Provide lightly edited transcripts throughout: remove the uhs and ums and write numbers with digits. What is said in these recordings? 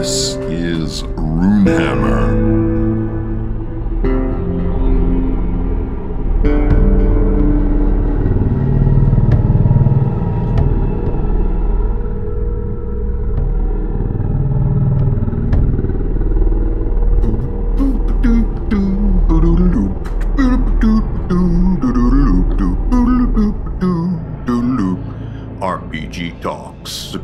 This is Runehammer. RPG Talks.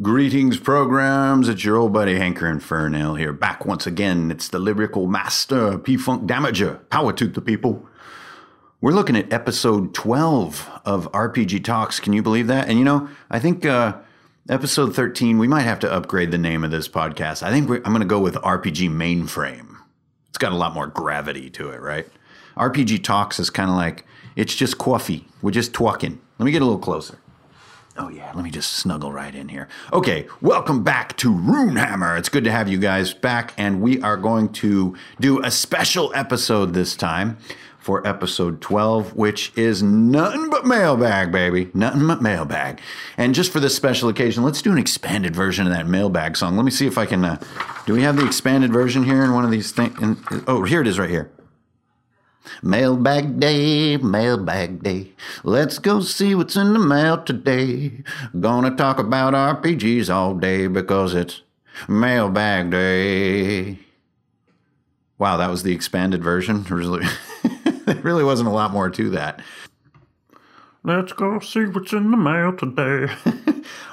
Greetings, programs. It's your old buddy Hanker Infernal here. Back once again, it's the lyrical master, P-Funk Damager. Power to the people. We're looking at episode 12 of RPG Talks. Can you believe that? And you know, I think episode 13, we might have to upgrade the name of this podcast. I think I'm going to go with RPG Mainframe. It's got a lot more gravity to it, right? RPG Talks is kind of like, it's just coffee. We're just talking. Let me get a little closer. Oh, yeah. Let me just snuggle right in here. Okay. Welcome back to Runehammer. It's good to have you guys back. And we are going to do a special episode this time for episode 12, which is nothing but mailbag, baby. Nothing but mailbag. And just for this special occasion, let's do an expanded version of that mailbag song. Let me see if I can... do we have the expanded version here in one of these things? Oh, here it is right here. Mailbag day, mailbag day. Let's go see what's in the mail today. Gonna talk about RPGs all day because it's mailbag day. Wow, that was the expanded version. There really wasn't a lot more to that. Let's go see what's in the mail today.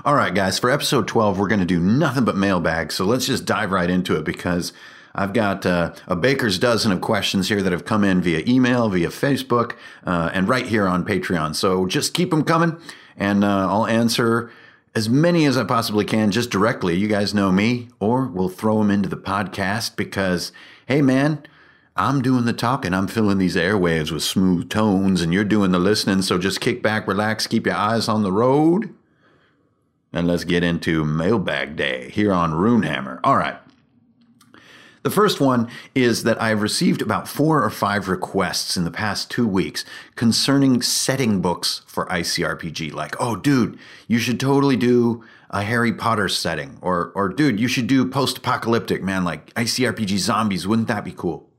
All right, guys, for episode 12, we're going to do nothing but mailbag. So let's just dive right into it because I've got a baker's dozen of questions here that have come in via email, via Facebook, and right here on Patreon. So just keep them coming, and I'll answer as many as I possibly can just directly. You guys know me, or we'll throw them into the podcast because, hey, man, I'm doing the talking. I'm filling these airwaves with smooth tones, and you're doing the listening. So just kick back, relax, keep your eyes on the road, and let's get into Mailbag Day here on Runehammer. All right. The first one is that I've received about 4 or 5 requests in the past 2 weeks concerning setting books for ICRPG. Like, oh, dude, you should totally do a Harry Potter setting. Or dude, you should do post-apocalyptic, man, like ICRPG zombies. Wouldn't that be cool?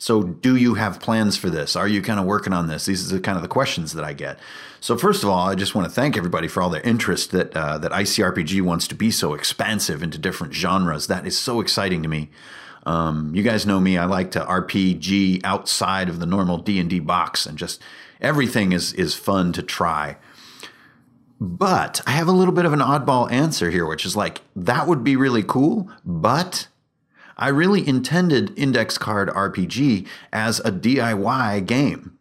So do you have plans for this? Are you kind of working on this? These are kind of the questions that I get. So first of all, I just want to thank everybody for all their interest that that ICRPG wants to be so expansive into different genres. That is so exciting to me. You guys know me. I like to RPG outside of the normal D&D box, and just everything is fun to try. But I have a little bit of an oddball answer here, which is like, that would be really cool, but I really intended Index Card RPG as a DIY game.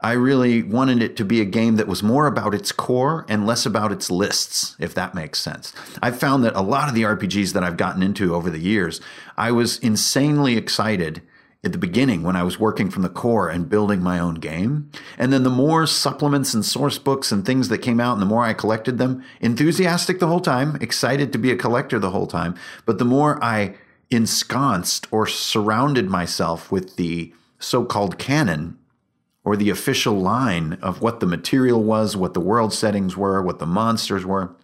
I really wanted it to be a game that was more about its core and less about its lists, if that makes sense. I've found that a lot of the RPGs that I've gotten into over the years, I was insanely excited at the beginning when I was working from the core and building my own game. And then the more supplements and source books and things that came out, and the more I collected them, enthusiastic the whole time, excited to be a collector the whole time. But the more I ensconced or surrounded myself with the so-called canon or the official line of what the material was, what the world settings were, what the monsters were,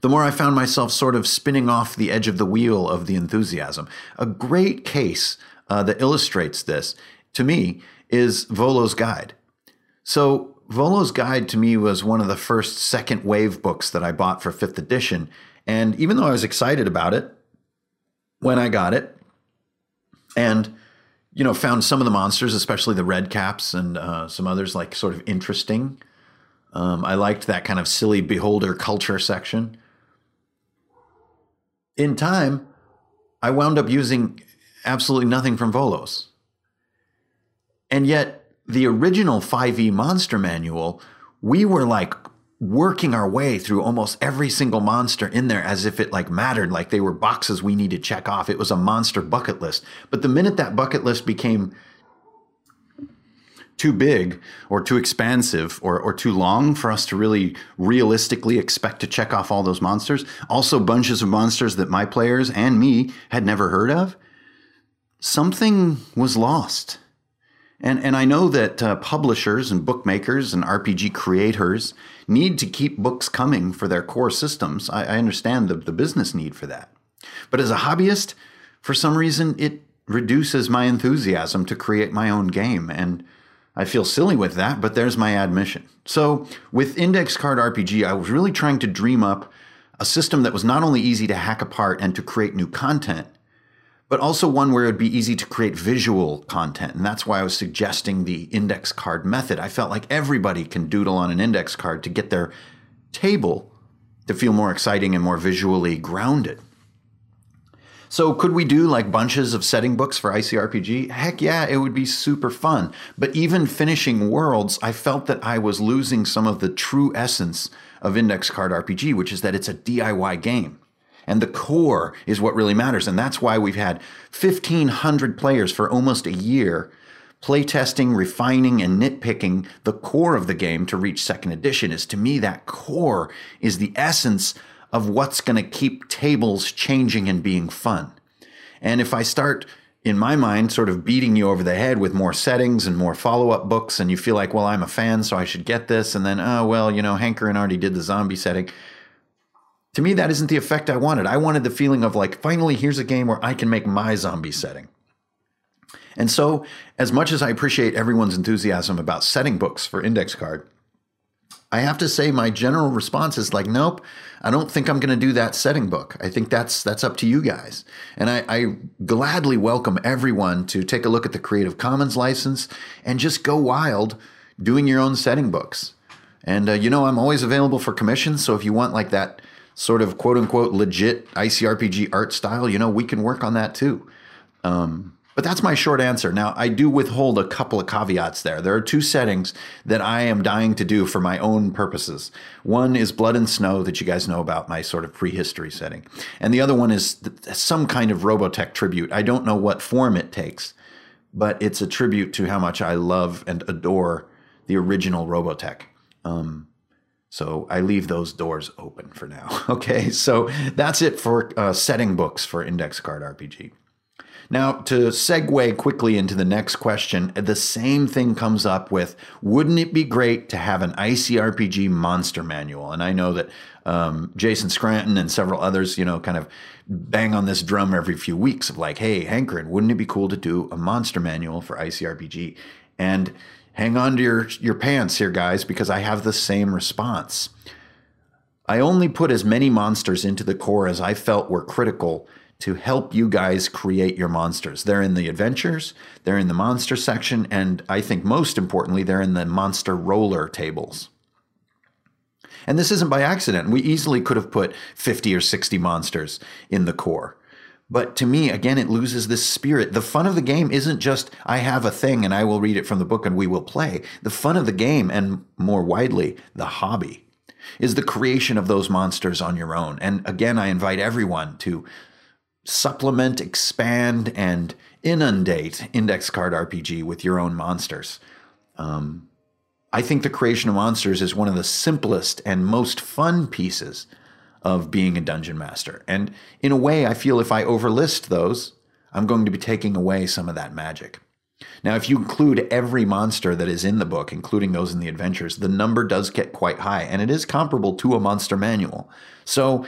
the more I found myself sort of spinning off the edge of the wheel of the enthusiasm. A great case that illustrates this, to me, is Volo's Guide. So Volo's Guide, to me, was one of the first second wave books that I bought for 5th edition. And even though I was excited about it, when I got it and, you know, found some of the monsters, especially the red caps and some others, like, sort of interesting. I liked that kind of silly beholder culture section. In time, I wound up using absolutely nothing from Volos. And yet the original 5e monster manual, we were like working our way through almost every single monster in there as if it like mattered, like they were boxes we need to check off. It was a monster bucket list. But the minute that bucket list became too big or too expansive or too long for us to really realistically expect to check off all those monsters, also bunches of monsters that my players and me had never heard of, something was lost. And I know that publishers and bookmakers and RPG creators need to keep books coming for their core systems. I understand the business need for that. But as a hobbyist, for some reason, it reduces my enthusiasm to create my own game. And I feel silly with that, but there's my admission. So with Index Card RPG, I was really trying to dream up a system that was not only easy to hack apart and to create new content, but also one where it would be easy to create visual content. And that's why I was suggesting the index card method. I felt like everybody can doodle on an index card to get their table to feel more exciting and more visually grounded. So could we do like bunches of setting books for ICRPG? Heck yeah, it would be super fun. But even finishing Worlds, I felt that I was losing some of the true essence of Index Card RPG, which is that it's a DIY game. And the core is what really matters. And that's why we've had 1,500 players for almost a year playtesting, refining, and nitpicking the core of the game to reach second edition. Is to me, that core is the essence of what's going to keep tables changing and being fun. And if I start, in my mind, sort of beating you over the head with more settings and more follow-up books, and you feel like, well, I'm a fan, so I should get this, and then, oh, well, you know, Hanker already did the zombie setting. To me, that isn't the effect I wanted. I wanted the feeling of like, finally, here's a game where I can make my zombie setting. And so, as much as I appreciate everyone's enthusiasm about setting books for Index Card, I have to say my general response is like, nope, I don't think I'm going to do that setting book. I think that's up to you guys. And I gladly welcome everyone to take a look at the Creative Commons license and just go wild doing your own setting books. And, you know, I'm always available for commissions. So if you want like that sort of quote unquote legit ICRPG art style, you know, we can work on that too. But that's my short answer. Now, I do withhold a couple of caveats there. There are two settings that I am dying to do for my own purposes. One is Blood and Snow that you guys know about, my sort of prehistory setting. And the other one is some kind of Robotech tribute. I don't know what form it takes, but it's a tribute to how much I love and adore the original Robotech. So I leave those doors open for now. Okay, so that's it for setting books for Index Card RPG. Now, to segue quickly into the next question, the same thing comes up with, wouldn't it be great to have an ICRPG monster manual? And I know that Jason Scranton and several others, you know, kind of bang on this drum every few weeks of like, hey, Hanker, wouldn't it be cool to do a monster manual for ICRPG? And hang on to your pants here, guys, because I have the same response. I only put as many monsters into the core as I felt were critical to help you guys create your monsters. They're in the adventures, they're in the monster section, and I think most importantly, they're in the monster roller tables. And this isn't by accident. We easily could have put 50 or 60 monsters in the core. But to me, again, it loses this spirit. The fun of the game isn't just, I have a thing and I will read it from the book and we will play. The fun of the game, and more widely, the hobby, is the creation of those monsters on your own. And again, I invite everyone to supplement, expand, and inundate Index Card RPG with your own monsters. I think the creation of monsters is one of the simplest and most fun pieces of being a dungeon master. And in a way, I feel if I overlist those, I'm going to be taking away some of that magic. Now, if you include every monster that is in the book, including those in the adventures, the number does get quite high, and it is comparable to a monster manual. So,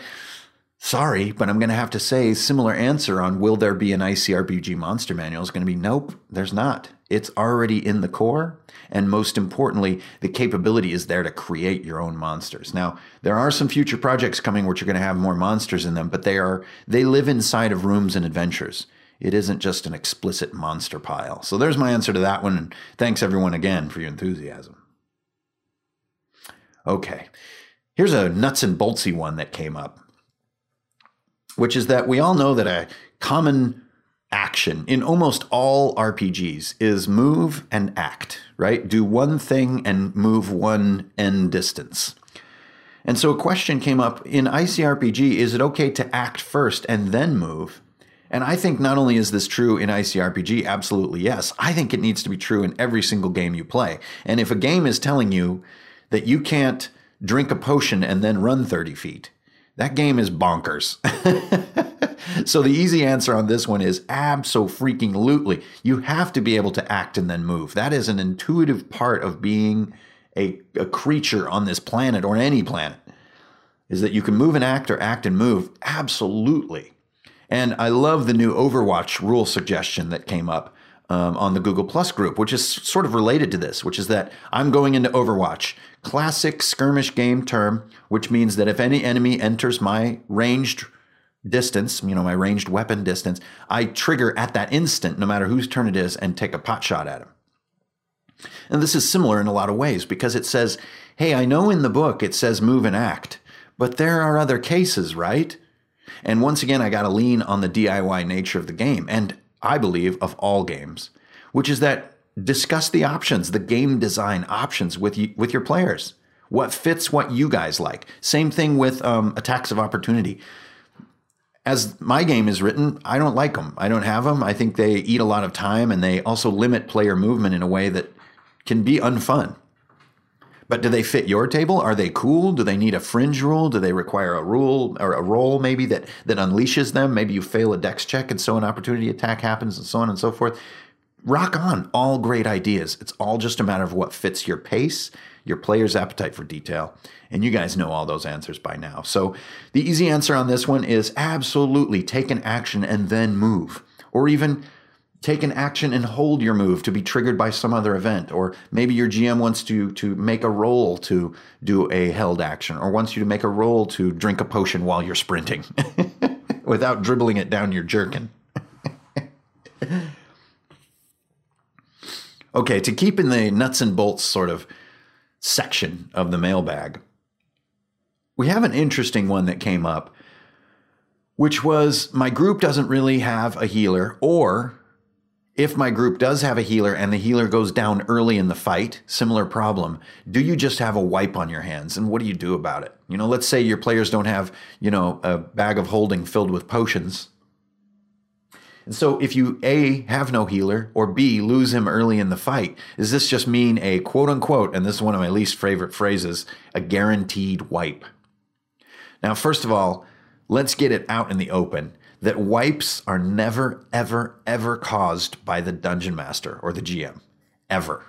sorry, but I'm going to have to say similar answer on will there be an ICRPG monster manual is going to be nope, there's not. It's already in the core. And most importantly, the capability is there to create your own monsters. Now, there are some future projects coming which are going to have more monsters in them, but they live inside of rooms and adventures. It isn't just an explicit monster pile. So there's my answer to that one. And thanks everyone again for your enthusiasm. Okay, here's a nuts and boltsy one that came up, which is that we all know that a common action in almost all RPGs is move and act, right? Do one thing and move one end distance. And so a question came up in ICRPG, is it okay to act first and then move? And I think not only is this true in ICRPG, absolutely yes, I think it needs to be true in every single game you play. And if a game is telling you that you can't drink a potion and then run 30 feet, that game is bonkers. So the easy answer on this one is abso-freaking-lutely. You have to be able to act and then move. That is an intuitive part of being a creature on this planet or any planet, is that you can move and act or act and move. Absolutely. And I love the new Overwatch rule suggestion that came up on the Google Plus group, which is sort of related to this, which is that I'm going into Overwatch, classic skirmish game term, which means that if any enemy enters my ranged distance, you know, my ranged weapon distance, I trigger at that instant, no matter whose turn it is, and take a pot shot at him. And this is similar in a lot of ways because it says, hey, I know in the book it says move and act, but there are other cases, right? And once again, I got to lean on the DIY nature of the game. And I believe, of all games, which is that discuss the options, the game design options with your players. What fits what you guys like. Same thing with attacks of opportunity. As my game is written, I don't like them. I don't have them. I think they eat a lot of time, and they also limit player movement in a way that can be unfun. But do they fit your table? Are they cool? Do they need a fringe rule? Do they require a rule or a roll maybe that unleashes them? Maybe you fail a dex check and so an opportunity attack happens and so on and so forth. Rock on. All great ideas. It's all just a matter of what fits your pace, your player's appetite for detail. And you guys know all those answers by now. So the easy answer on this one is absolutely take an action and then move. Or even take an action and hold your move to be triggered by some other event. Or maybe your GM wants to make a roll to do a held action, or wants you to make a roll to drink a potion while you're sprinting without dribbling it down your jerkin. Okay, to keep in the nuts and bolts sort of section of the mailbag, we have an interesting one that came up, which was my group doesn't really have a healer, or if my group does have a healer and the healer goes down early in the fight, similar problem, do you just have a wipe on your hands? And what do you do about it? You know, let's say your players don't have, you know, a bag of holding filled with potions. And so if you, A, have no healer, or B, lose him early in the fight, does this just mean a quote-unquote, and this is one of my least favorite phrases, a guaranteed wipe? Now, first of all, let's get it out in the open that wipes are never, ever, ever caused by the dungeon master or the GM, ever.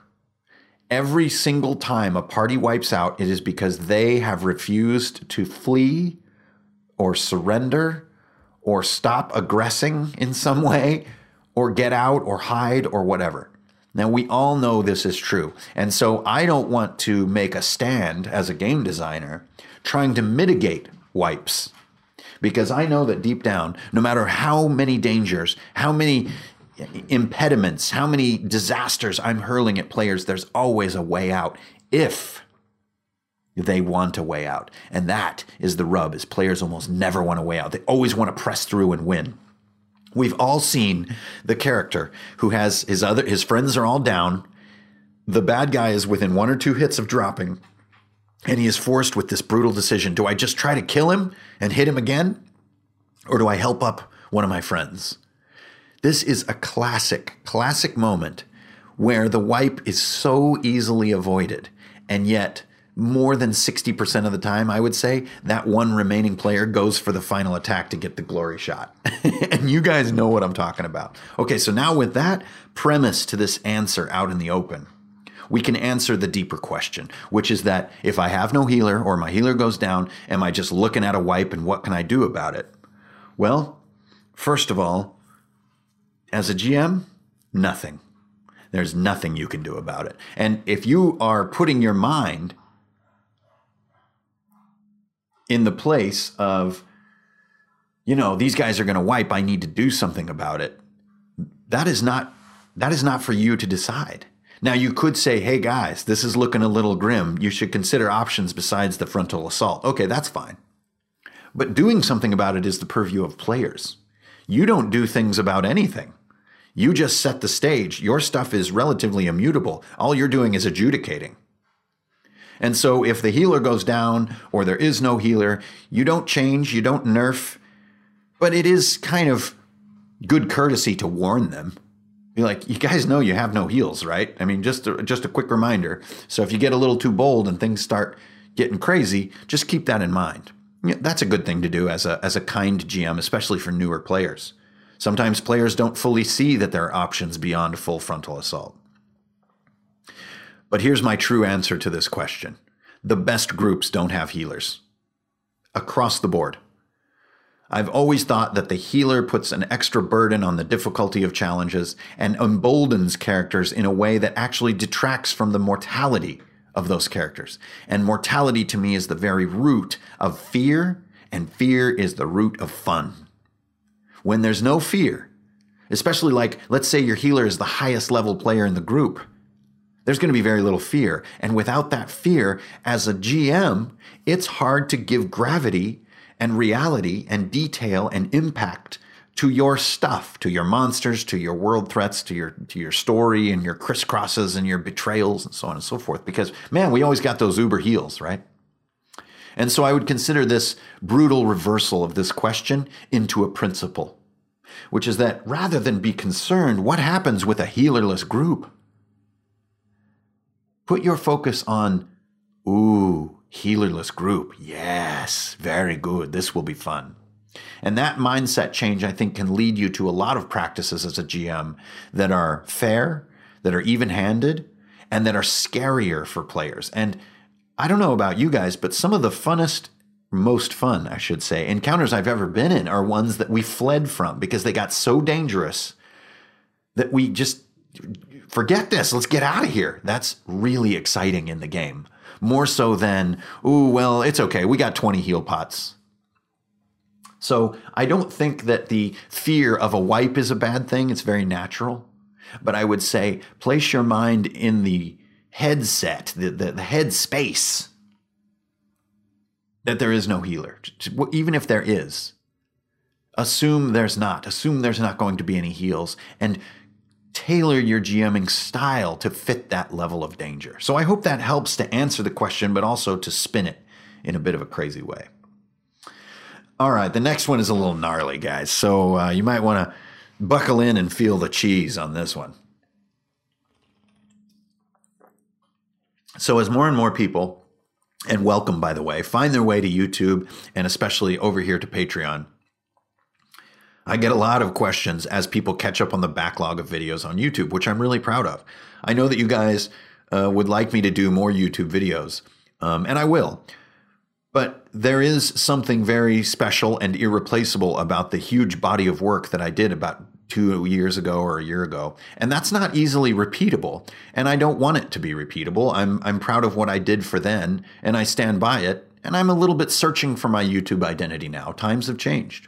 Every single time a party wipes out, it is because they have refused to flee or surrender or stop aggressing in some way or get out or hide or whatever. Now, we all know this is true. And so I don't want to make a stand as a game designer trying to mitigate wipes, because I know that deep down, no matter how many dangers, how many impediments, how many disasters I'm hurling at players, there's always a way out if they want a way out. And that is the rub, is players almost never want a way out. They always want to press through and win. We've all seen the character who has his friends are all down. The bad guy is within one or two hits of dropping, and he is forced with this brutal decision. Do I just try to kill him and hit him again? Or do I help up one of my friends? This is a classic, classic moment where the wipe is so easily avoided. And yet, more than 60% of the time, I would say, that one remaining player goes for the final attack to get the glory shot. And you guys know what I'm talking about. Okay, so now with that premise to this answer out in the open, we can answer the deeper question, which is that if I have no healer or my healer goes down, am I just looking at a wipe and what can I do about it? Well, first of all, as a GM, nothing. There's nothing you can do about it. And if you are putting your mind in the place of, you know, these guys are going to wipe, I need to do something about it, that is not for you to decide. Now, you could say, hey, guys, this is looking a little grim. You should consider options besides the frontal assault. Okay, that's fine. But doing something about it is the purview of players. You don't do things about anything. You just set the stage. Your stuff is relatively immutable. All you're doing is adjudicating. And so if the healer goes down or there is no healer, you don't change, you don't nerf. But it is kind of good courtesy to warn them. You're like, you guys know you have no heals, right? I mean, just a quick reminder. So if you get a little too bold and things start getting crazy, just keep that in mind. That's a good thing to do as a kind GM, especially for newer players. Sometimes players don't fully see that there are options beyond full frontal assault. But here's my true answer to this question. The best groups don't have healers. Across the board. I've always thought that the healer puts an extra burden on the difficulty of challenges and emboldens characters in a way that actually detracts from the mortality of those characters. And mortality to me is the very root of fear, and fear is the root of fun. When there's no fear, especially like, let's say your healer is the highest level player in the group, there's going to be very little fear. And without that fear, as a GM, it's hard to give gravity and reality and detail and impact to your stuff, to your monsters, to your world threats, to your story and your crisscrosses and your betrayals and so on and so forth. Because, man, we always got those uber heals, right? And so I would consider this brutal reversal of this question into a principle, which is that rather than be concerned what happens with a healerless group, put your focus on, ooh, healerless group. Yes, very good. This will be fun. And that mindset change, I think, can lead you to a lot of practices as a GM that are fair, that are even-handed, and that are scarier for players. And I don't know about you guys, but some of the funnest, most fun, I should say, encounters I've ever been in are ones that we fled from because they got so dangerous that we just forget this. Let's get out of here. That's really exciting in the game. More so than, ooh, well, it's okay. We got 20 heal pots. So I don't think that the fear of a wipe is a bad thing. It's very natural. But I would say place your mind in the headset, the head space, that there is no healer. Even if there is, assume there's not. Assume there's not going to be any heals. And tailor your GMing style to fit that level of danger. So I hope that helps to answer the question, but also to spin it in a bit of a crazy way. All right, the next one is a little gnarly, guys. So you might want to buckle in and feel the cheese on this one. So as more and more people, and welcome, by the way, find their way to YouTube and especially over here to Patreon, I get a lot of questions as people catch up on the backlog of videos on YouTube, which I'm really proud of. I know that you guys would like me to do more YouTube videos, and I will. But there is something very special and irreplaceable about the huge body of work that I did about 2 years ago or a year ago. And that's not easily repeatable. And I don't want it to be repeatable. I'm proud of what I did for then, and I stand by it. And I'm a little bit searching for my YouTube identity now. Times have changed.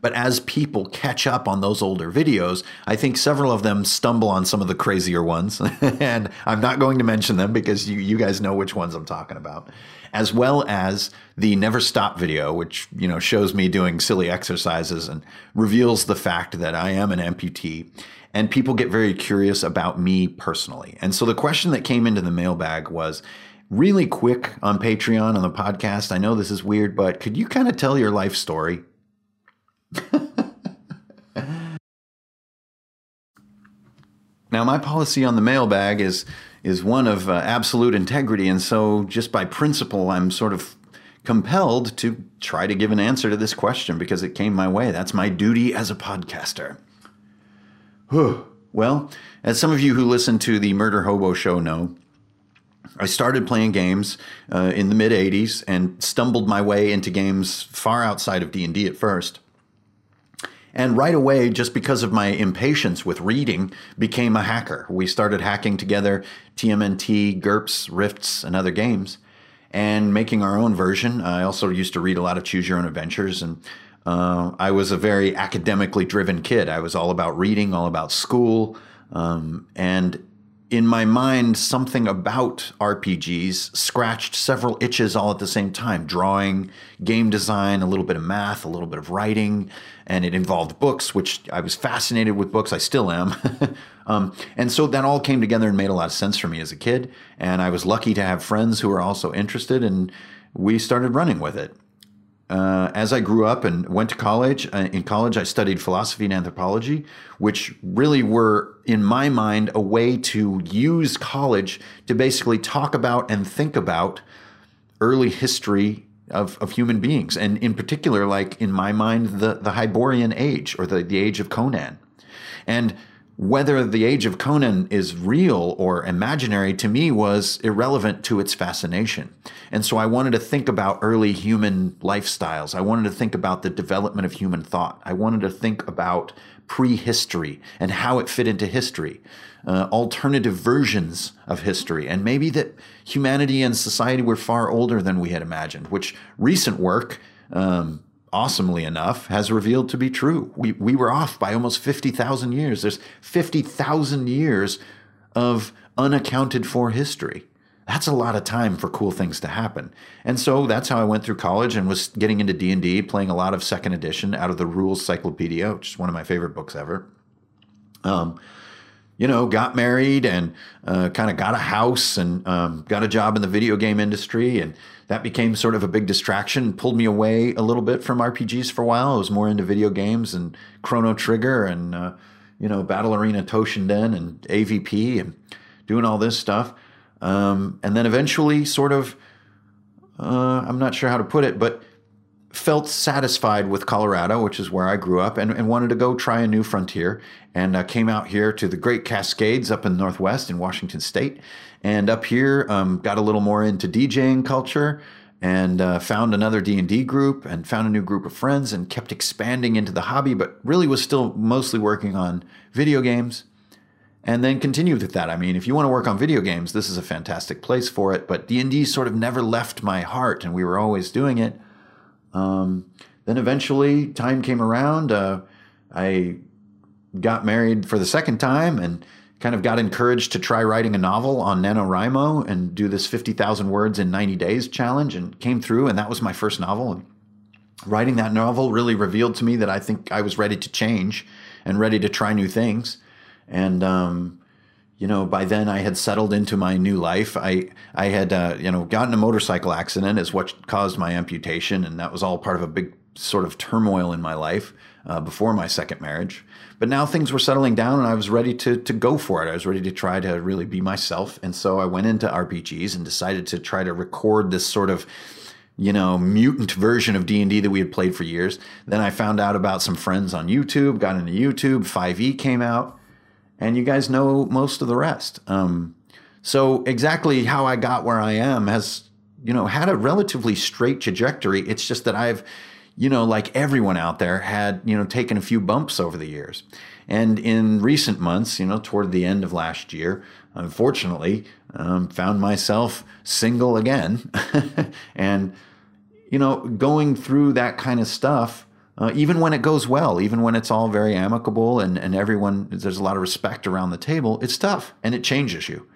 But as people catch up on those older videos, I think several of them stumble on some of the crazier ones. And I'm not going to mention them because you guys know which ones I'm talking about. As well as the Never Stop video, which, you know, shows me doing silly exercises and reveals the fact that I am an amputee. And people get very curious about me personally. And so the question that came into the mailbag was, really quick on Patreon, on the podcast, I know this is weird, but could you kind of tell your life story? Now, my policy on the mailbag is one of absolute integrity, and so just by principle, I'm sort of compelled to try to give an answer to this question because it came my way. That's my duty as a podcaster. Whew. Well, as some of you who listen to the Murder Hobo Show know, I started playing games in the mid-'80s and stumbled my way into games far outside of D&D at first. And right away, just because of my impatience with reading, became a hacker. We started hacking together TMNT, GURPS, RIFTS, and other games, and making our own version. I also used to read a lot of Choose Your Own Adventures, and I was a very academically driven kid. I was all about reading, all about school, and in my mind, something about RPGs scratched several itches all at the same time. Drawing, game design, a little bit of math, a little bit of writing, and it involved books, which I was fascinated with books. I still am. And so that all came together and made a lot of sense for me as a kid. And I was lucky to have friends who were also interested, and we started running with it. As I grew up and went to college, I studied philosophy and anthropology, which really were, in my mind, a way to use college to basically talk about and think about early history of human beings. And in particular, like in my mind, the Hyborian Age, or the Age of Conan. And whether the Age of Conan is real or imaginary to me was irrelevant to its fascination. And so I wanted to think about early human lifestyles. I wanted to think about the development of human thought. I wanted to think about prehistory and how it fit into history, alternative versions of history, and maybe that humanity and society were far older than we had imagined, which recent work, awesomely enough, has revealed to be true. We were off by almost 50,000 years. There's 50,000 years of unaccounted for history. That's a lot of time for cool things to happen. And so that's how I went through college and was getting into D&D, playing a lot of second edition out of the Rules Cyclopedia, which is one of my favorite books ever. You know, got married and kind of got a house and got a job in the video game industry. And that became sort of a big distraction, pulled me away a little bit from RPGs for a while. I was more into video games and Chrono Trigger and, you know, Battle Arena Toshinden and AVP and doing all this stuff. And then eventually sort of, I'm not sure how to put it, but felt satisfied with Colorado, which is where I grew up, and wanted to go try a new frontier, and came out here to the Great Cascades up in the Northwest in Washington State. And up here, got a little more into DJing culture, and found another D&D group, and found a new group of friends, and kept expanding into the hobby, but really was still mostly working on video games. And then continued with that. I mean, if you want to work on video games, this is a fantastic place for it. But D&D sort of never left my heart, and we were always doing it. Then eventually, time came around. I got married for the second time and kind of got encouraged to try writing a novel on NaNoWriMo and do this 50,000 words in 90 days challenge, and came through, and that was my first novel. And writing that novel really revealed to me that I think I was ready to change and ready to try new things. And, you know, by then I had settled into my new life. I had, you know, gotten a motorcycle accident is what caused my amputation. And that was all part of a big sort of turmoil in my life before my second marriage. But now things were settling down and I was ready to go for it. I was ready to try to really be myself. And so I went into RPGs and decided to try to record this sort of, you know, mutant version of D&D that we had played for years. Then I found out about some friends on YouTube, got into YouTube, 5e came out. And you guys know most of the rest. So exactly how I got where I am has, you know, had a relatively straight trajectory. It's just that I've, you know, like everyone out there had, you know, taken a few bumps over the years. And in recent months, you know, toward the end of last year, unfortunately, found myself single again. And, you know, going through that kind of stuff, even when it goes well, even when it's all very amicable and everyone, there's a lot of respect around the table, it's tough and it changes you.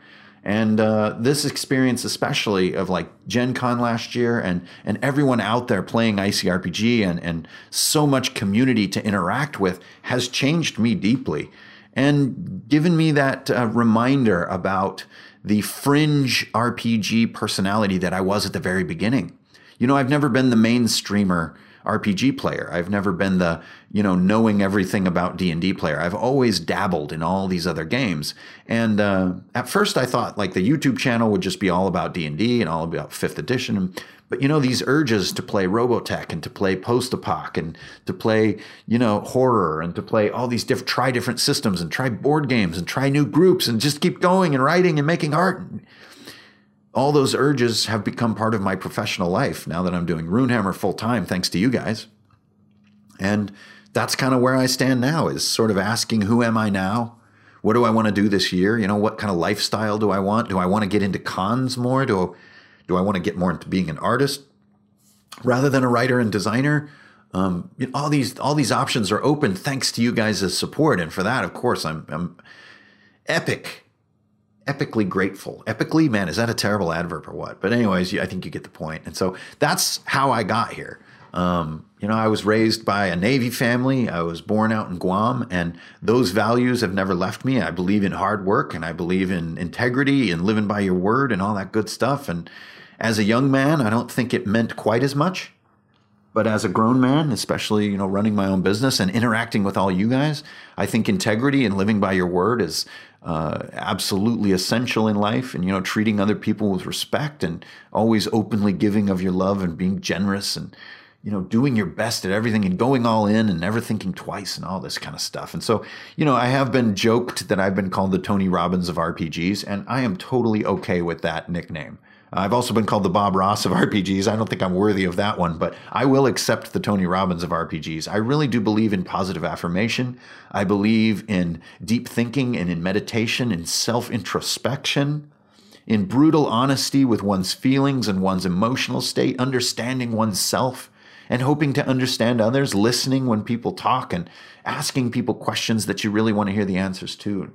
And this experience, especially of like Gen Con last year and everyone out there playing ICRPG and so much community to interact with, has changed me deeply and given me that reminder about the fringe RPG personality that I was at the very beginning. You know, I've never been the mainstreamer RPG player. I've never been the, you know, knowing everything about D&D player. I've always dabbled in all these other games. And at first I thought like the YouTube channel would just be all about D&D and all about 5th edition. But, you know, these urges to play Robotech and to play post-apoc and to play, you know, horror and to play all these try different systems and try board games and try new groups and just keep going and writing and making art. All those urges have become part of my professional life now that I'm doing Runehammer full-time, thanks to you guys. And that's kind of where I stand now, is sort of asking, who am I now? What do I want to do this year? You know, what kind of lifestyle do I want? Do I want to get into cons more? Do I want to get more into being an artist rather than a writer and designer? You know, all these options are open thanks to you guys' support. And for that, of course, I'm epically grateful. Epically, man, is that a terrible adverb or what? But anyways, I think you get the point. And so that's how I got here. You know, I was raised by a Navy family. I was born out in Guam, and those values have never left me. I believe in hard work, and I believe in integrity and living by your word and all that good stuff. And as a young man, I don't think it meant quite as much. But as a grown man, especially, you know, running my own business and interacting with all you guys, I think integrity and living by your word is absolutely essential in life. And, you know, treating other people with respect and always openly giving of your love and being generous and, you know, doing your best at everything and going all in and never thinking twice and all this kind of stuff. And so, you know, I have been joked that I've been called the Tony Robbins of RPGs, and I am totally okay with that nickname. I've also been called the Bob Ross of RPGs. I don't think I'm worthy of that one, but I will accept the Tony Robbins of RPGs. I really do believe in positive affirmation. I believe in deep thinking and in meditation and self-introspection, in brutal honesty with one's feelings and one's emotional state, understanding oneself and hoping to understand others, listening when people talk and asking people questions that you really want to hear the answers to.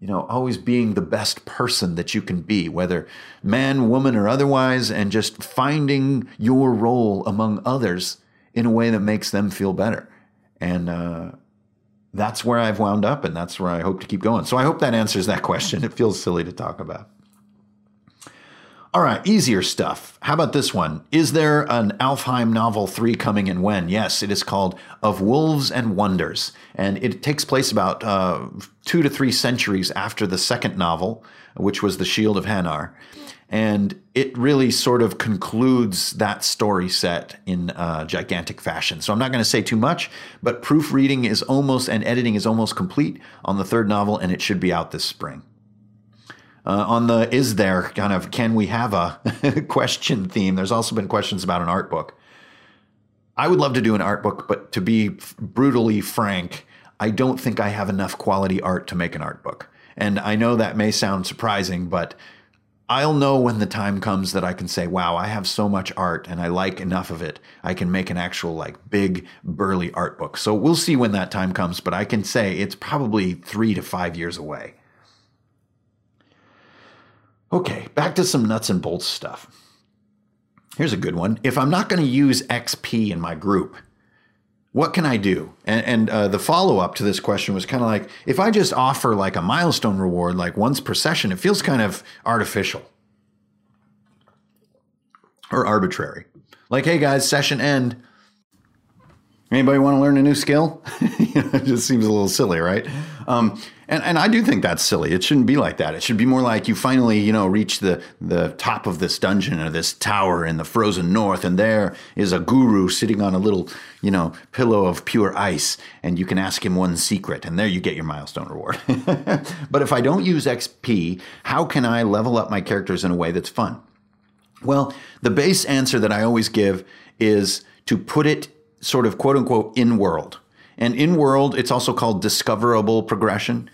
You know, always being the best person that you can be, whether man, woman, or otherwise, and just finding your role among others in a way that makes them feel better. And that's where I've wound up, and that's where I hope to keep going. So I hope that answers that question. It feels silly to talk about. All right, easier stuff. How about this one? Is there an Alfheim Novel 3 coming and when? Yes, it is called Of Wolves and Wonders. And it takes place about 2 to 3 centuries after the second novel, which was The Shield of Hanar. And it really sort of concludes that story set in gigantic fashion. So I'm not going to say too much, but proofreading is almost and editing is almost complete on the third novel, and it should be out this spring. On the is there kind of can we have a question theme, there's also been questions about an art book. I would love to do an art book, but to be brutally frank, I don't think I have enough quality art to make an art book. And I know that may sound surprising, but I'll know when the time comes that I can say, wow, I have so much art and I like enough of it. I can make an actual like big burly art book. So we'll see when that time comes, but I can say it's probably 3 to 5 years away. Okay, back to some nuts and bolts stuff. Here's a good one. If I'm not going to use XP in my group, what can I do? And the follow-up to this question was kind of like, if I just offer like a milestone reward, like once per session, it feels kind of artificial or arbitrary. Like, hey guys, session end. Anybody want to learn a new skill? You know, it just seems a little silly, right? And I do think that's silly. It shouldn't be like that. It should be more like you finally, you know, reach the top of this dungeon or this tower in the frozen north, and there is a guru sitting on a little, you know, pillow of pure ice, and you can ask him one secret, and there you get your milestone reward. But if I don't use XP, how can I level up my characters in a way that's fun? Well, the base answer that I always give is to put it sort of quote-unquote in-world. And in-world, it's also called discoverable progression,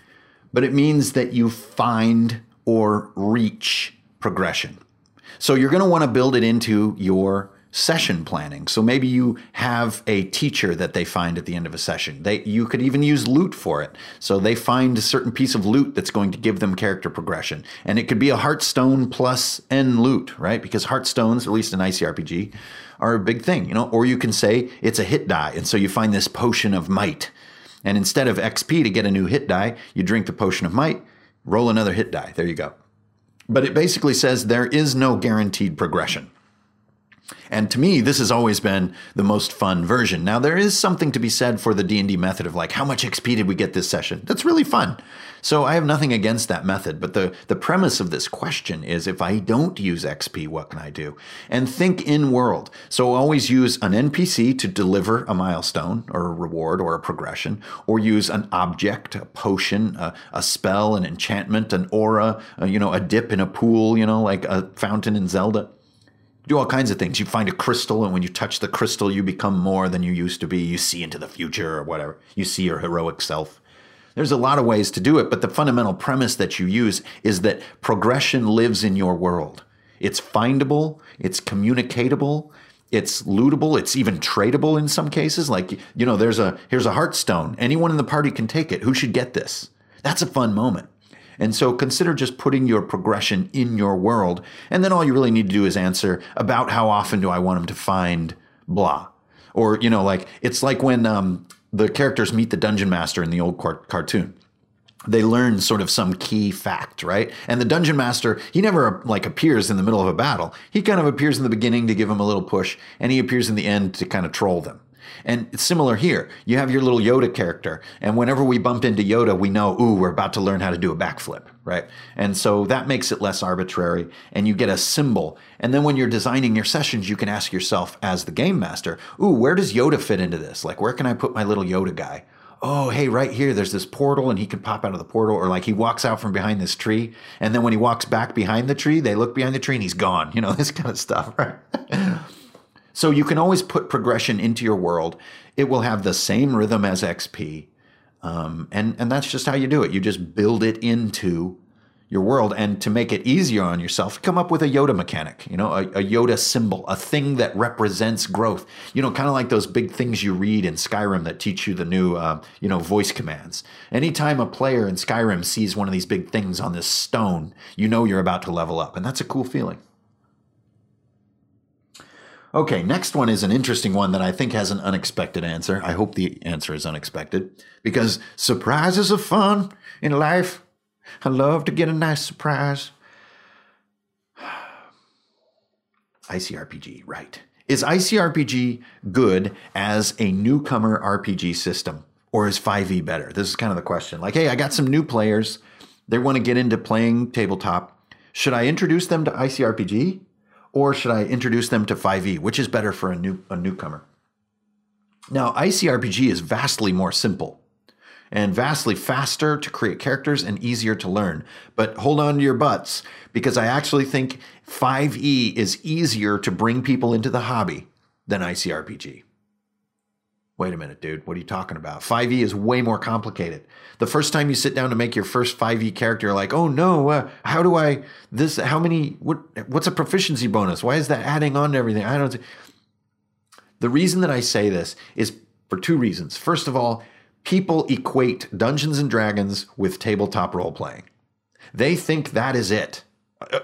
but it means that you find or reach progression. So you're going to want to build it into your session planning. So maybe you have a teacher that they find at the end of a session. You could even use loot for it. So they find a certain piece of loot that's going to give them character progression. And it could be a Heartstone plus N loot, right? Because Heartstones, at least in ICRPG, are a big thing, you know? Or you can say it's a hit die. And so you find this potion of might. And instead of XP to get a new hit die, you drink the potion of might, roll another hit die. There you go. But it basically says there is no guaranteed progression. And to me, this has always been the most fun version. Now, there is something to be said for the D&D method of like, how much XP did we get this session? That's really fun. So I have nothing against that method. But the premise of this question is, if I don't use XP, what can I do? And think in world. So always use an NPC to deliver a milestone or a reward or a progression, or use an object, a potion, a spell, an enchantment, an aura, you know, a dip in a pool, you know, like a fountain in Zelda. Do all kinds of things. You find a crystal, and when you touch the crystal, you become more than you used to be. You see into the future or whatever. You see your heroic self. There's a lot of ways to do it, but the fundamental premise that you use is that progression lives in your world. It's findable. It's communicatable. It's lootable. It's even tradable in some cases. Like, you know, here's a Heartstone. Anyone in the party can take it. Who should get this? That's a fun moment. And so consider just putting your progression in your world. And then all you really need to do is answer about how often do I want them to find blah. Or, you know, like it's like when the characters meet the dungeon master in the old cartoon. they learn sort of some key fact, right? And the dungeon master, he never like appears in the middle of a battle. He kind of appears in the beginning to give them a little push, and he appears in the end to kind of troll them. And it's similar here. You have your little Yoda character, and whenever we bump into Yoda, we know, ooh, we're about to learn how to do a backflip, right? And so that makes it less arbitrary, and you get a symbol. And then when you're designing your sessions, you can ask yourself as the game master, ooh, where does Yoda fit into this? Like, where can I put my little Yoda guy? Oh, hey, right here, there's this portal, and he can pop out of the portal, or like he walks out from behind this tree, and then when he walks back behind the tree, they look behind the tree, and he's gone. You know, this kind of stuff, right? So you can always put progression into your world. It will have the same rhythm as XP, and that's just how you do it. You just build it into your world, and to make it easier on yourself, come up with a Yoda mechanic, you know, a Yoda symbol, a thing that represents growth, you know, kind of like those big things you read in Skyrim that teach you the new, you know, voice commands. Anytime a player in Skyrim sees one of these big things on this stone, you know you're about to level up, and that's a cool feeling. Okay, next one is an interesting one that I think has an unexpected answer. I hope the answer is unexpected, because surprises are fun in life. I love to get a nice surprise. ICRPG, right. Is ICRPG good as a newcomer RPG system, or is 5e better? This is kind of the question. Like, hey, I got some new players. They want to get into playing tabletop. Should I introduce them to ICRPG, or should I introduce them to 5e? Which is better for a newcomer? Now, ICRPG is vastly more simple and vastly faster to create characters and easier to learn. But hold on to your butts, because I actually think 5e is easier to bring people into the hobby than ICRPG. Wait a minute, dude. What are you talking about? 5e is way more complicated. The first time you sit down to make your first 5e character, you're like, oh no, how do I, this, how many, what's a proficiency bonus? Why is that adding on to everything? I don't. The reason that I say this is for two reasons. First of all, people equate Dungeons and Dragons with tabletop role-playing. They think that is it.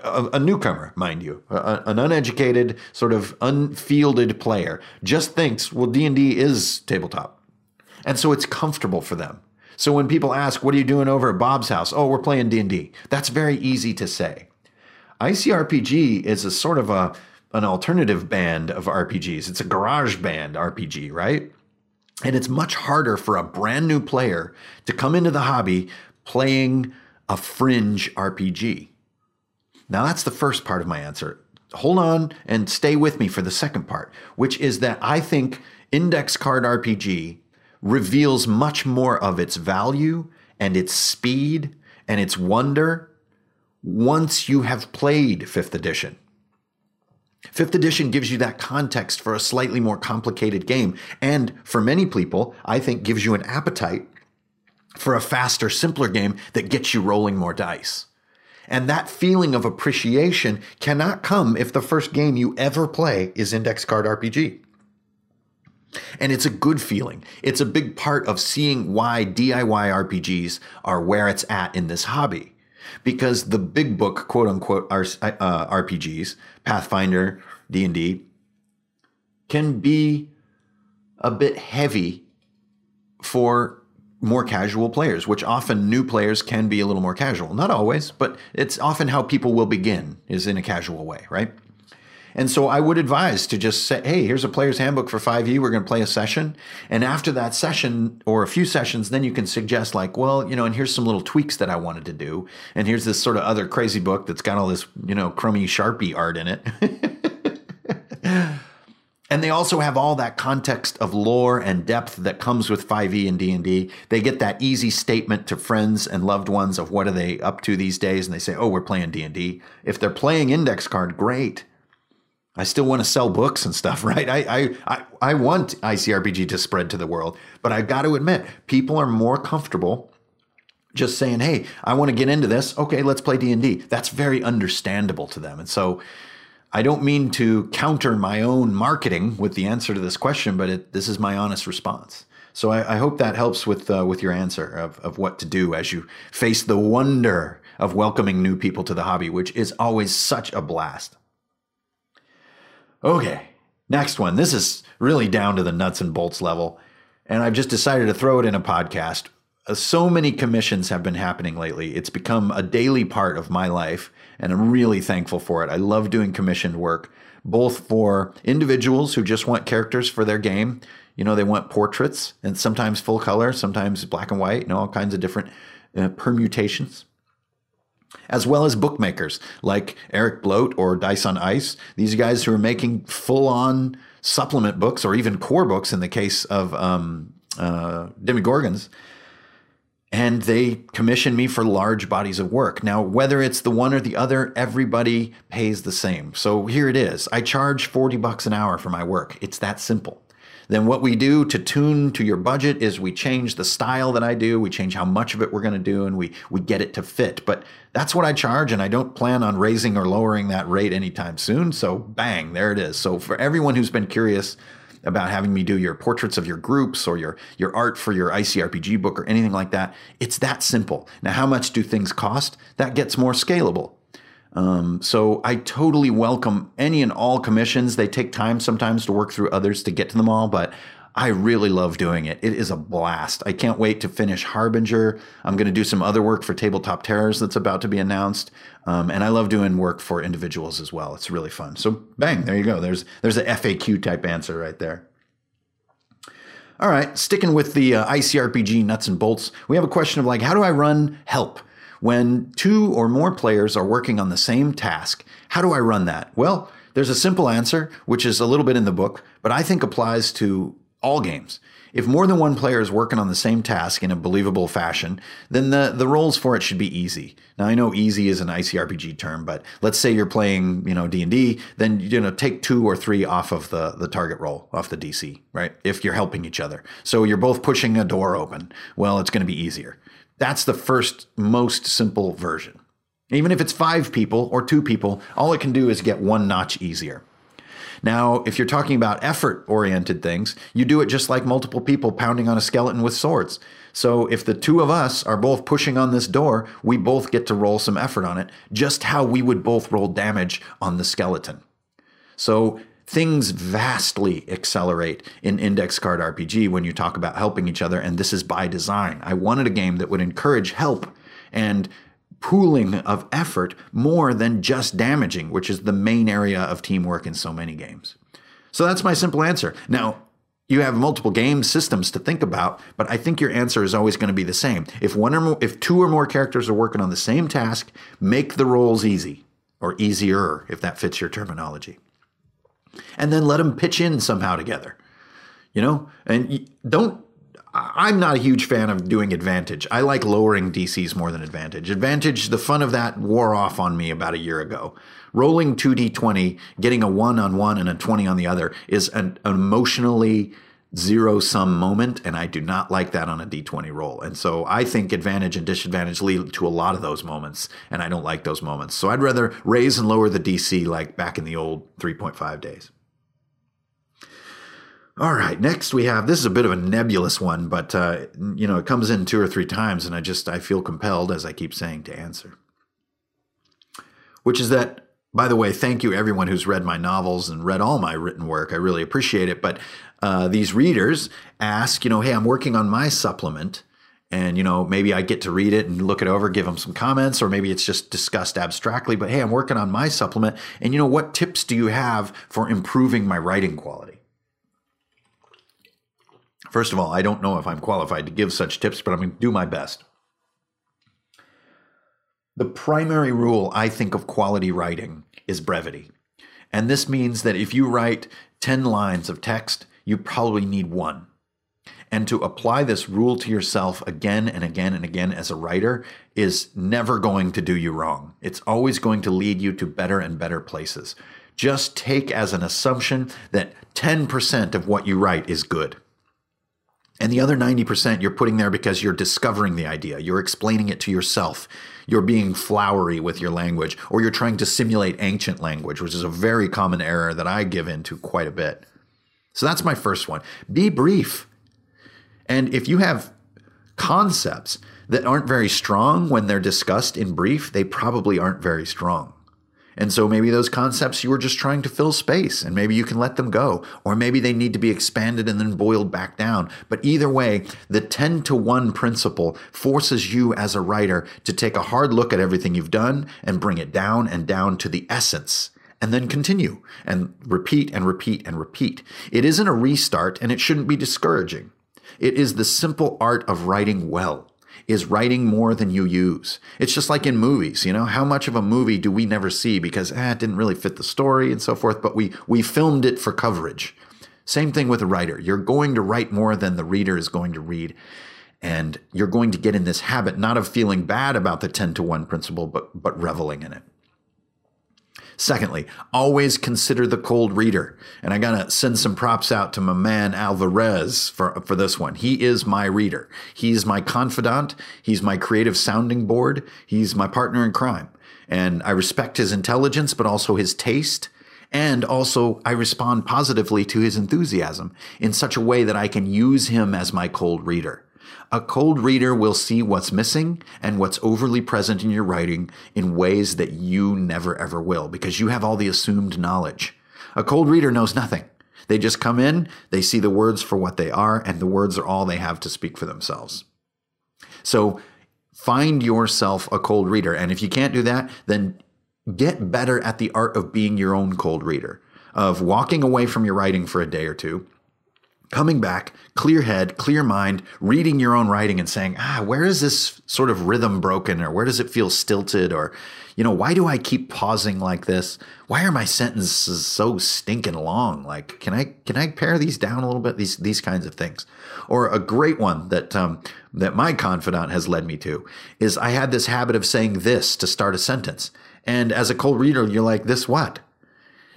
A newcomer, mind you, an uneducated, sort of unfielded player just thinks, well, D&D is tabletop. And so it's comfortable for them. So when people ask, what are you doing over at Bob's house? Oh, we're playing D&D. That's very easy to say. ICRPG is a sort of an alternative band of RPGs. It's a garage band RPG, right? And it's much harder for a brand new player to come into the hobby playing a fringe RPG. Now, that's the first part of my answer. Hold on and stay with me for the second part, which is that I think Index Card RPG reveals much more of its value and its speed and its wonder once you have played 5th edition. 5th edition gives you that context for a slightly more complicated game, and for many people, I think gives you an appetite for a faster, simpler game that gets you rolling more dice. And that feeling of appreciation cannot come if the first game you ever play is Index Card RPG. And it's a good feeling. It's a big part of seeing why DIY RPGs are where it's at in this hobby. Because the big book, quote unquote, RPGs, Pathfinder, D&D, can be a bit heavy for more casual players, which often new players can be a little more casual. Not always, but it's often how people will begin is in a casual way, right? And so I would advise to just say, hey, here's a player's handbook for 5e. We're going to play a session. And after that session or a few sessions, then you can suggest like, well, you know, and here's some little tweaks that I wanted to do. And here's this sort of other crazy book that's got all this, you know, crummy Sharpie art in it. And they also have all that context of lore and depth that comes with 5e and D&D. They get that easy statement to friends and loved ones of what are they up to these days. And they say, oh, we're playing D&D. If they're playing Index Card, great. I still want to sell books and stuff, right? I want ICRPG to spread to the world, but I've got to admit, people are more comfortable just saying, hey, I want to get into this. Okay, let's play D&D. That's very understandable to them. And so I don't mean to counter my own marketing with the answer to this question, but this is my honest response. So I hope that helps with your answer of what to do as you face the wonder of welcoming new people to the hobby, which is always such a blast. Okay, next one. This is really down to the nuts and bolts level, and I've just decided to throw it in a podcast. so many commissions have been happening lately. It's become a daily part of my life, and I'm really thankful for it. I love doing commissioned work, both for individuals who just want characters for their game. You know, they want portraits, and sometimes full color, sometimes black and white, and all kinds of different permutations, as well as bookmakers like Eric Bloat or Dice on Ice. These guys who are making full-on supplement books, or even core books in the case of Demogorgons. And they commission me for large bodies of work. Now, whether it's the one or the other, everybody pays the same. So here it is. I charge $40 an hour for my work. It's that simple. Then what we do to tune to your budget is we change the style that I do, we change how much of it we're going to do, and we get it to fit. But that's what I charge, and I don't plan on raising or lowering that rate anytime soon. So bang, there it is. So for everyone who's been curious about having me do your portraits of your groups or your art for your ICRPG book or anything like that, it's that simple. Now, how much do things cost? That gets more scalable. So I totally welcome any and all commissions. They take time sometimes to work through others to get to them all, but I really love doing it. It is a blast. I can't wait to finish Harbinger. I'm going to do some other work for Tabletop Terrors that's about to be announced. And I love doing work for individuals as well. It's really fun. So bang, there you go. There's a FAQ type answer right there. All right. Sticking with the ICRPG nuts and bolts, we have a question of like, how do I run help? When two or more players are working on the same task, how do I run that? Well, there's a simple answer, which is a little bit in the book, but I think applies to all games. If more than one player is working on the same task in a believable fashion, then the roles for it should be easy. Now, I know easy is an ICRPG term, but let's say you're playing, D&D, then, take 2 or 3 off of the target roll, off the DC, right? If you're helping each other. So you're both pushing a door open. Well, it's going to be easier. That's the first, most simple version. Even if it's 5 people or 2 people, all it can do is get one notch easier. Now, if you're talking about effort-oriented things, you do it just like multiple people pounding on a skeleton with swords. So if the 2 of us are both pushing on this door, we both get to roll some effort on it, just how we would both roll damage on the skeleton. So things vastly accelerate in Index Card RPG when you talk about helping each other, and this is by design. I wanted a game that would encourage help and pooling of effort more than just damaging, which is the main area of teamwork in so many games. So that's my simple answer. Now, you have multiple game systems to think about, but I think your answer is always going to be the same. If 2 or more characters are working on the same task, make the roles easy, or easier, if that fits your terminology. And then let them pitch in somehow together, and I'm not a huge fan of doing advantage. I like lowering DCs more than advantage. Advantage, the fun of that wore off on me about a year ago. Rolling 2d20, getting a 1 on one and a 20 on the other is an emotionally zero-sum moment, and I do not like that on a d20 roll. And so I think advantage and disadvantage lead to a lot of those moments, and I don't like those moments. So I'd rather raise and lower the DC like back in the old 3.5 days. All right, next we have, this is a bit of a nebulous one, but it comes in 2 or 3 times, and I feel compelled, as I keep saying, to answer. Which is that, by the way, thank you everyone who's read my novels and read all my written work. I really appreciate it. But these readers ask, hey, I'm working on my supplement, and, maybe I get to read it and look it over, give them some comments, or maybe it's just discussed abstractly. But, hey, I'm working on my supplement, and, what tips do you have for improving my writing quality? First of all, I don't know if I'm qualified to give such tips, but I'm going to do my best. The primary rule, I think, of quality writing is brevity. And this means that if you write 10 lines of text, you probably need 1. And to apply this rule to yourself again and again and again as a writer is never going to do you wrong. It's always going to lead you to better and better places. Just take as an assumption that 10% of what you write is good. And the other 90% you're putting there because you're discovering the idea, you're explaining it to yourself, you're being flowery with your language, or you're trying to simulate ancient language, which is a very common error that I give into quite a bit. So that's my first one. Be brief. And if you have concepts that aren't very strong when they're discussed in brief, they probably aren't very strong. And so maybe those concepts, you were just trying to fill space, and maybe you can let them go, or maybe they need to be expanded and then boiled back down. But either way, the 10-to-1 principle forces you as a writer to take a hard look at everything you've done and bring it down and down to the essence, and then continue and repeat and repeat and repeat. It isn't a restart, and it shouldn't be discouraging. It is the simple art of writing well. Is writing more than you use. It's just like in movies, you know, how much of a movie do we never see because it didn't really fit the story and so forth, but we filmed it for coverage. Same thing with a writer. You're going to write more than the reader is going to read. And you're going to get in this habit, not of feeling bad about the 10-to-1 principle, but reveling in it. Secondly, always consider the cold reader. And I got to send some props out to my man Alvarez for this one. He is my reader. He's my confidant. He's my creative sounding board. He's my partner in crime. And I respect his intelligence, but also his taste. And also I respond positively to his enthusiasm in such a way that I can use him as my cold reader. A cold reader will see what's missing and what's overly present in your writing in ways that you never, ever will, because you have all the assumed knowledge. A cold reader knows nothing. They just come in, they see the words for what they are, and the words are all they have to speak for themselves. So find yourself a cold reader. And if you can't do that, then get better at the art of being your own cold reader, of walking away from your writing for a day or two, coming back, clear head, clear mind, reading your own writing and saying, where is this sort of rhythm broken, or where does it feel stilted, or, you know, why do I keep pausing like this? Why are my sentences so stinking long? Like, can I pare these down a little bit? These kinds of things. Or a great one that my confidant has led me to is I had this habit of saying this to start a sentence. And as a cold reader, you're like, this what?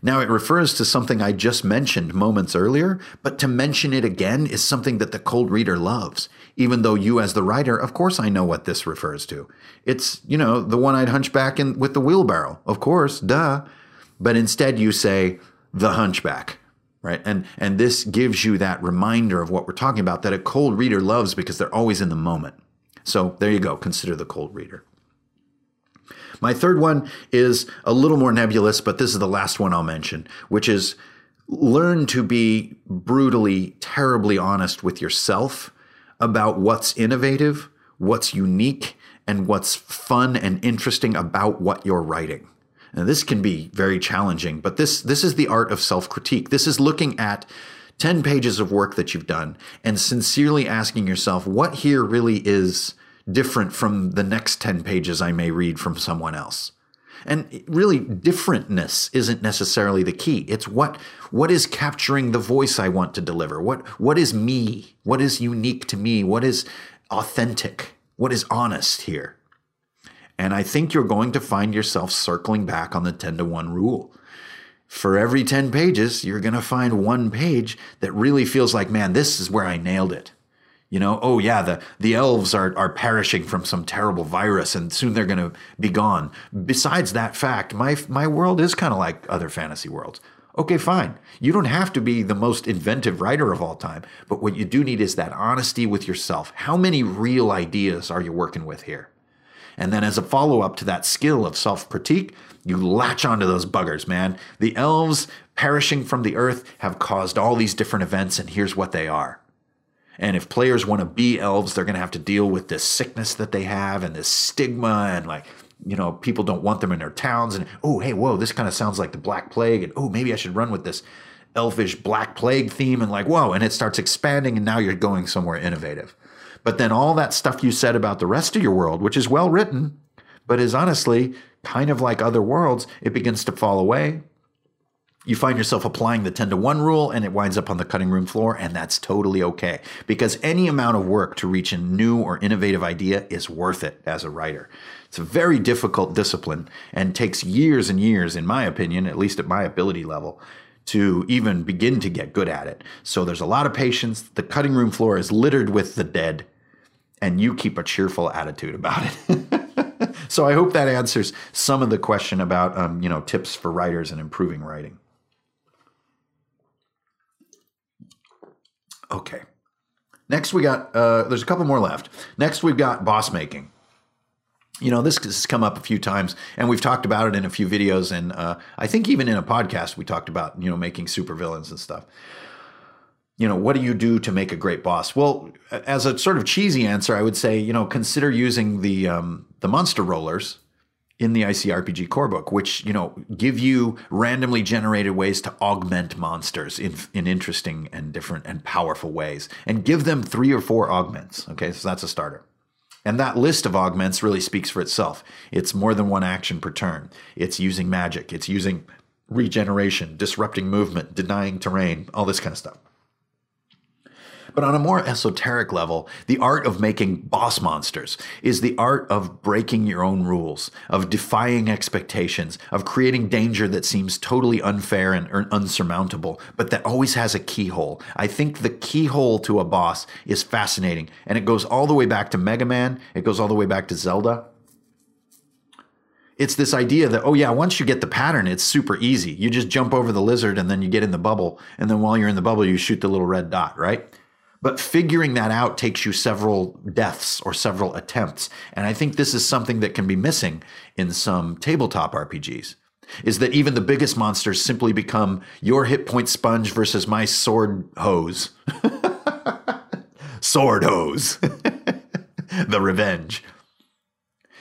Now, it refers to something I just mentioned moments earlier, but to mention it again is something that the cold reader loves, even though you as the writer, of course, I know what this refers to. It's, you know, the one-eyed hunchback with the wheelbarrow, of course, duh. But instead you say the hunchback, right? And this gives you that reminder of what we're talking about that a cold reader loves because they're always in the moment. So there you go. Consider the cold reader. My third one is a little more nebulous, but this is the last one I'll mention, which is learn to be brutally, terribly honest with yourself about what's innovative, what's unique, and what's fun and interesting about what you're writing. Now, this can be very challenging, but this is the art of self-critique. This is looking at 10 pages of work that you've done and sincerely asking yourself what here really is different from the next 10 pages I may read from someone else. And really, differentness isn't necessarily the key. It's what is capturing the voice I want to deliver? What is me? What is unique to me? What is authentic? What is honest here? And I think you're going to find yourself circling back on the 10-to-1 rule. For every 10 pages, you're going to find one page that really feels like, man, this is where I nailed it. You know, oh yeah, the elves are perishing from some terrible virus and soon they're going to be gone. Besides that fact, my world is kind of like other fantasy worlds. Okay, fine. You don't have to be the most inventive writer of all time, but what you do need is that honesty with yourself. How many real ideas are you working with here? And then as a follow-up to that skill of self-critique, you latch onto those buggers, man. The elves perishing from the earth have caused all these different events, and here's what they are. And if players want to be elves, they're going to have to deal with this sickness that they have and this stigma and, like, you know, people don't want them in their towns. And, oh, hey, whoa, this kind of sounds like the Black Plague. And, oh, maybe I should run with this elfish Black Plague theme. And, like, whoa, and it starts expanding and now you're going somewhere innovative. But then all that stuff you said about the rest of your world, which is well written, but is honestly kind of like other worlds, it begins to fall away. You find yourself applying the 10-to-1 rule and it winds up on the cutting room floor, and that's totally okay, because any amount of work to reach a new or innovative idea is worth it as a writer. It's a very difficult discipline and takes years and years, in my opinion, at least at my ability level, to even begin to get good at it. So there's a lot of patience. The cutting room floor is littered with the dead, and you keep a cheerful attitude about it. So I hope that answers some of the question about, you know, tips for writers and improving writing. Okay. Next, we got, there's a couple more left. Next, we've got boss making. you know, this has come up a few times, and we've talked about it in a few videos, and I think even in a podcast we talked about, you know, making supervillains and stuff. You know, what do you do to make a great boss? Well, as a sort of cheesy answer, I would say, you know, consider using the monster rollers in the ICRPG core book, which, you know, give you randomly generated ways to augment monsters in interesting and different and powerful ways, and give them 3 or 4 augments. Okay, so that's a starter. And that list of augments really speaks for itself. It's more than one action per turn. It's using magic. It's using regeneration, disrupting movement, denying terrain, all this kind of stuff. But on a more esoteric level, the art of making boss monsters is the art of breaking your own rules, of defying expectations, of creating danger that seems totally unfair and unsurmountable, but that always has a keyhole. I think the keyhole to a boss is fascinating, and it goes all the way back to Mega Man. It goes all the way back to Zelda. It's this idea that, oh yeah, once you get the pattern, it's super easy. You just jump over the lizard, and then you get in the bubble, and then while you're in the bubble, you shoot the little red dot, right? But figuring that out takes you several deaths or several attempts. And I think this is something that can be missing in some tabletop RPGs, is that even the biggest monsters simply become your hit point sponge versus my sword hose. Sword hose. The revenge.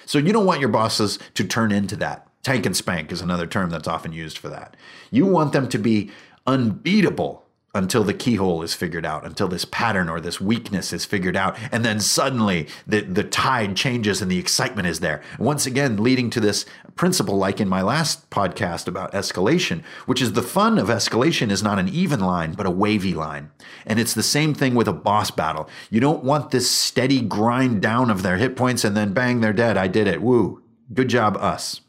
So you don't want your bosses to turn into that. Tank and spank is another term that's often used for that. You want them to be unbeatable until the keyhole is figured out, until this pattern or this weakness is figured out. And then suddenly the tide changes and the excitement is there. Once again, leading to this principle, like in my last podcast about escalation, which is the fun of escalation is not an even line, but a wavy line. And it's the same thing with a boss battle. You don't want this steady grind down of their hit points and then bang, they're dead. I did it. Woo. Good job, us.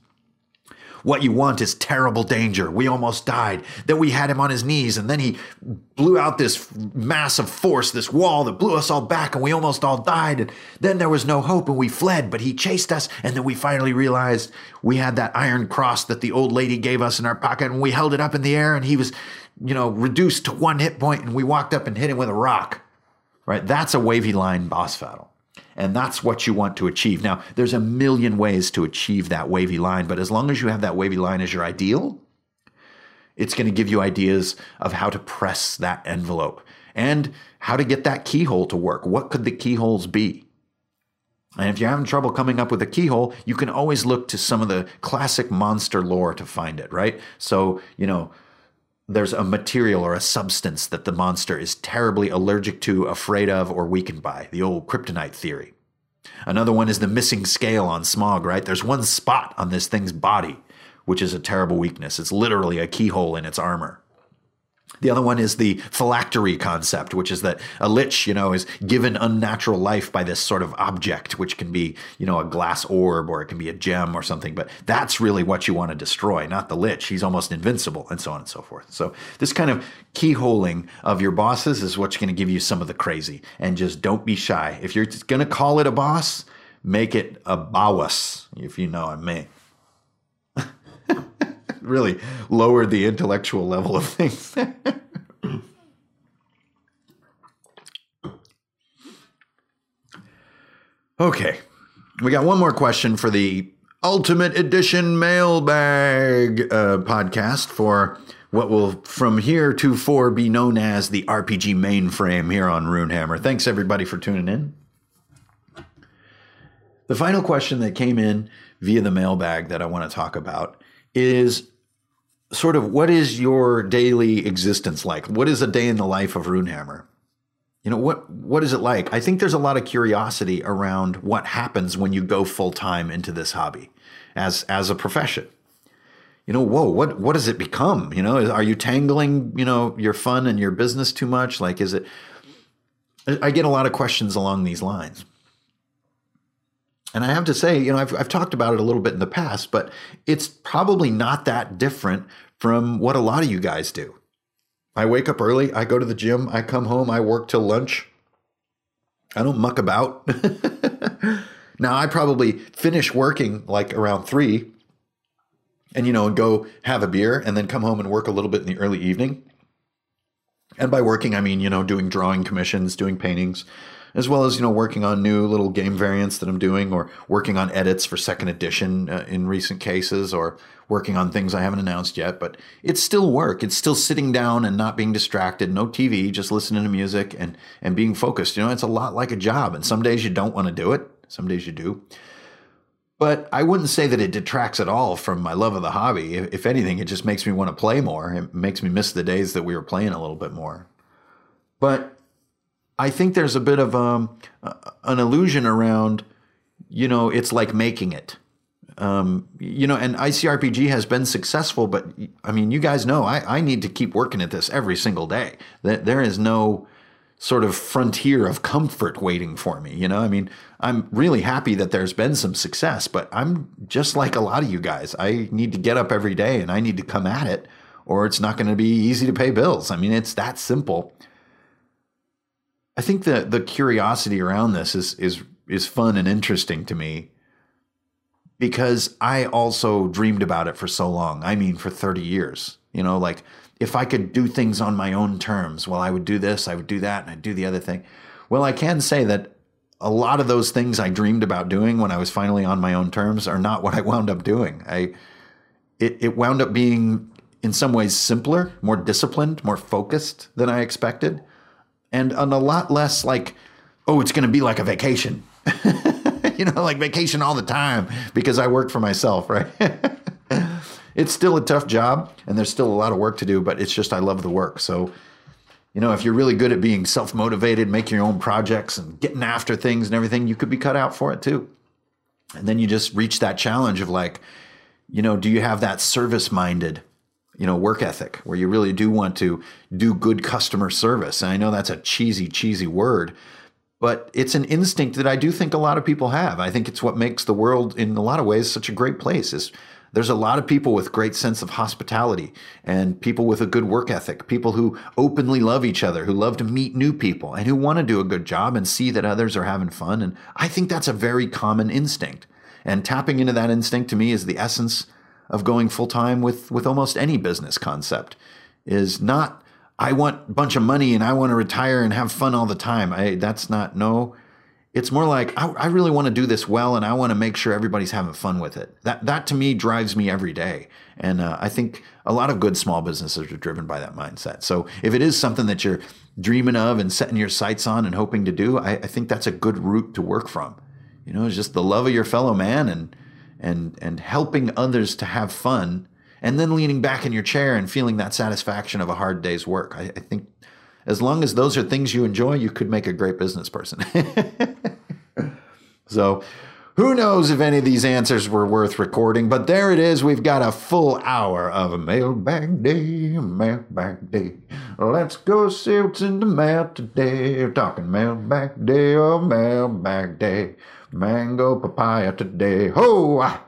What you want is terrible danger. We almost died. Then we had him on his knees, and then he blew out this mass of force, this wall that blew us all back, and we almost all died. And then there was no hope, and we fled, but he chased us. And then we finally realized we had that iron cross that the old lady gave us in our pocket, and we held it up in the air, and he was, you know, reduced to 1 hit point, and we walked up and hit him with a rock. Right? That's a wavy line boss battle. And that's what you want to achieve. Now, there's a million ways to achieve that wavy line, but as long as you have that wavy line as your ideal, it's going to give you ideas of how to press that envelope and how to get that keyhole to work. What could the keyholes be? And if you're having trouble coming up with a keyhole, you can always look to some of the classic monster lore to find it, right? So, you know, there's a material or a substance that the monster is terribly allergic to, afraid of, or weakened by, the old kryptonite theory. Another one is the missing scale on Smog, right? There's one spot on this thing's body, which is a terrible weakness. It's literally a keyhole in its armor. The other one is the phylactery concept, which is that a lich, you know, is given unnatural life by this sort of object, which can be, you know, a glass orb, or it can be a gem or something. But that's really what you want to destroy, not the lich. He's almost invincible, and so on and so forth. So this kind of keyholing of your bosses is what's going to give you some of the crazy. And just don't be shy. If you're going to call it a boss, make it a bawas, if you know what I mean. Really lowered the intellectual level of things. Okay, we got one more question for the Ultimate Edition Mailbag podcast for what will from here to fore be known as the RPG Mainframe here on Runehammer. Thanks everybody for tuning in. The final question that came in via the mailbag that I want to talk about is sort of, what is your daily existence like? What is a day in the life of Runehammer? You know, what is it like? I think there's a lot of curiosity around what happens when you go full-time into this hobby as a profession. You know, whoa, what does it become? You know, are you tangling, you know, your fun and your business too much? Like, is it... I get a lot of questions along these lines. And I have to say, you know, I've talked about it a little bit in the past, but it's probably not that different from what a lot of you guys do. I wake up early, I go to the gym, I come home, I work till lunch. I don't muck about. Now, I probably finish working like around 3 and, you know, go have a beer and then come home and work a little bit in the early evening. And by working, I mean, you know, doing drawing commissions, doing paintings, as well as, you know, working on new little game variants that I'm doing, or working on edits for second edition in recent cases, or working on things I haven't announced yet. But it's still work. It's still sitting down and not being distracted. No TV, just listening to music and being focused. You know, it's a lot like a job. And some days you don't want to do it. Some days you do. But I wouldn't say that it detracts at all from my love of the hobby. If anything, it just makes me want to play more. It makes me miss the days that we were playing a little bit more. But I think there's a bit of an illusion around, you know, it's like making it. You know, and ICRPG has been successful, but, I mean, you guys know I need to keep working at this every single day. There is no sort of frontier of comfort waiting for me, you know? I mean, I'm really happy that there's been some success, but I'm just like a lot of you guys. I need to get up every day and I need to come at it, or it's not going to be easy to pay bills. I mean, it's that simple. I think the curiosity around this is fun and interesting to me, because I also dreamed about it for so long. I mean, for 30 years, you know, like, if I could do things on my own terms, well, I would do this, I would do that, and I'd do the other thing. Well, I can say that a lot of those things I dreamed about doing when I was finally on my own terms are not what I wound up doing. It wound up being, in some ways, simpler, more disciplined, more focused than I expected, and on a lot less like, oh, it's going to be like a vacation. You know, like vacation all the time, because I work for myself, right? It's still a tough job, and there's still a lot of work to do, but it's just, I love the work. So, you know, if you're really good at being self-motivated, making your own projects and getting after things and everything, you could be cut out for it too. And then you just reach that challenge of, like, you know, do you have that service-minded, you know, work ethic where you really do want to do good customer service? And I know that's a cheesy, cheesy word, but it's an instinct that I do think a lot of people have. I think it's what makes the world in a lot of ways such a great place, is there's a lot of people with great sense of hospitality, and people with a good work ethic, people who openly love each other, who love to meet new people, and who want to do a good job and see that others are having fun. And I think that's a very common instinct. And tapping into that instinct, to me, is the essence of going full time with almost any business concept. Is not, I want a bunch of money and I want to retire and have fun all the time. It's more like, I really want to do this well, and I want to make sure everybody's having fun with it. That to me drives me every day. And I think a lot of good small businesses are driven by that mindset. So if it is something that you're dreaming of and setting your sights on and hoping to do, I think that's a good route to work from. You know, it's just the love of your fellow man and helping others to have fun, and then leaning back in your chair and feeling that satisfaction of a hard day's work. I think as long as those are things you enjoy, you could make a great business person. So who knows if any of these answers were worth recording, but there it is. We've got a full hour of mailbag day. Let's go see what's in the mail today. We're talking mailbag day. Mango papaya today. Ho! I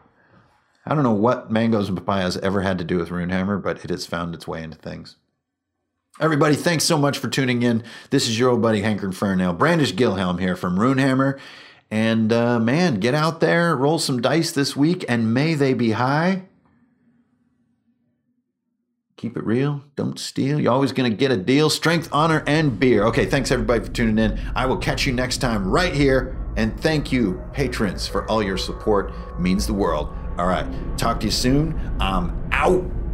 don't know what mangoes and papayas ever had to do with Runehammer, but it has found its way into things. Everybody, thanks so much for tuning in. This is your old buddy, Hanker Infernal, Brandish Gilhelm here from Runehammer. And, man, get out there, roll some dice this week, and may they be high. Keep it real. Don't steal. You're always going to get a deal. Strength, honor, and beer. Okay, thanks, everybody, for tuning in. I will catch you next time right here. And thank you, patrons, for all your support. It means the world. All right, talk to you soon. I'm out.